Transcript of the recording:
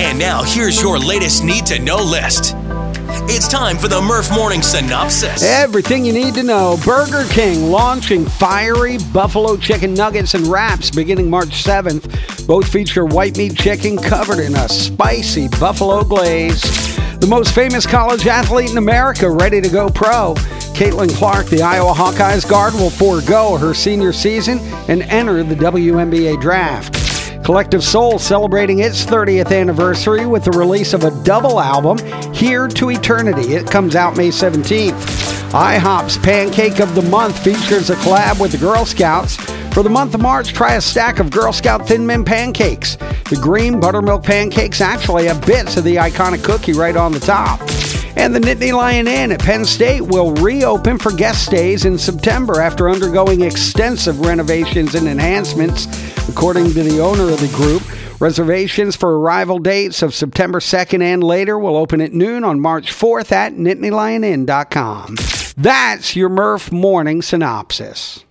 And now, here's your latest need to know list. It's time for the Murph Morning Synopsis. Everything you need to know. Burger King launching fiery buffalo chicken nuggets and wraps beginning March 7th. Both feature white meat chicken covered in a spicy buffalo glaze. The most famous college athlete in America ready to go pro. Caitlin Clark, the Iowa Hawkeyes guard, will forego her senior season and enter the WNBA draft. Collective Soul celebrating its 30th anniversary with the release of a double album, Here to Eternity. It comes out May 17th. IHOP's Pancake of the Month features a collab with the Girl Scouts. For the month of March, try a stack of Girl Scout Thin Men pancakes. The green buttermilk pancakes actually have bits of the iconic cookie right on the top. And the Nittany Lion Inn at Penn State will reopen for guest stays in September after undergoing extensive renovations and enhancements. According to the owner of the group, reservations for arrival dates of September 2nd and later will open at noon on March 4th at NittanyLionIn.com. That's your Murph Morning Synopsis.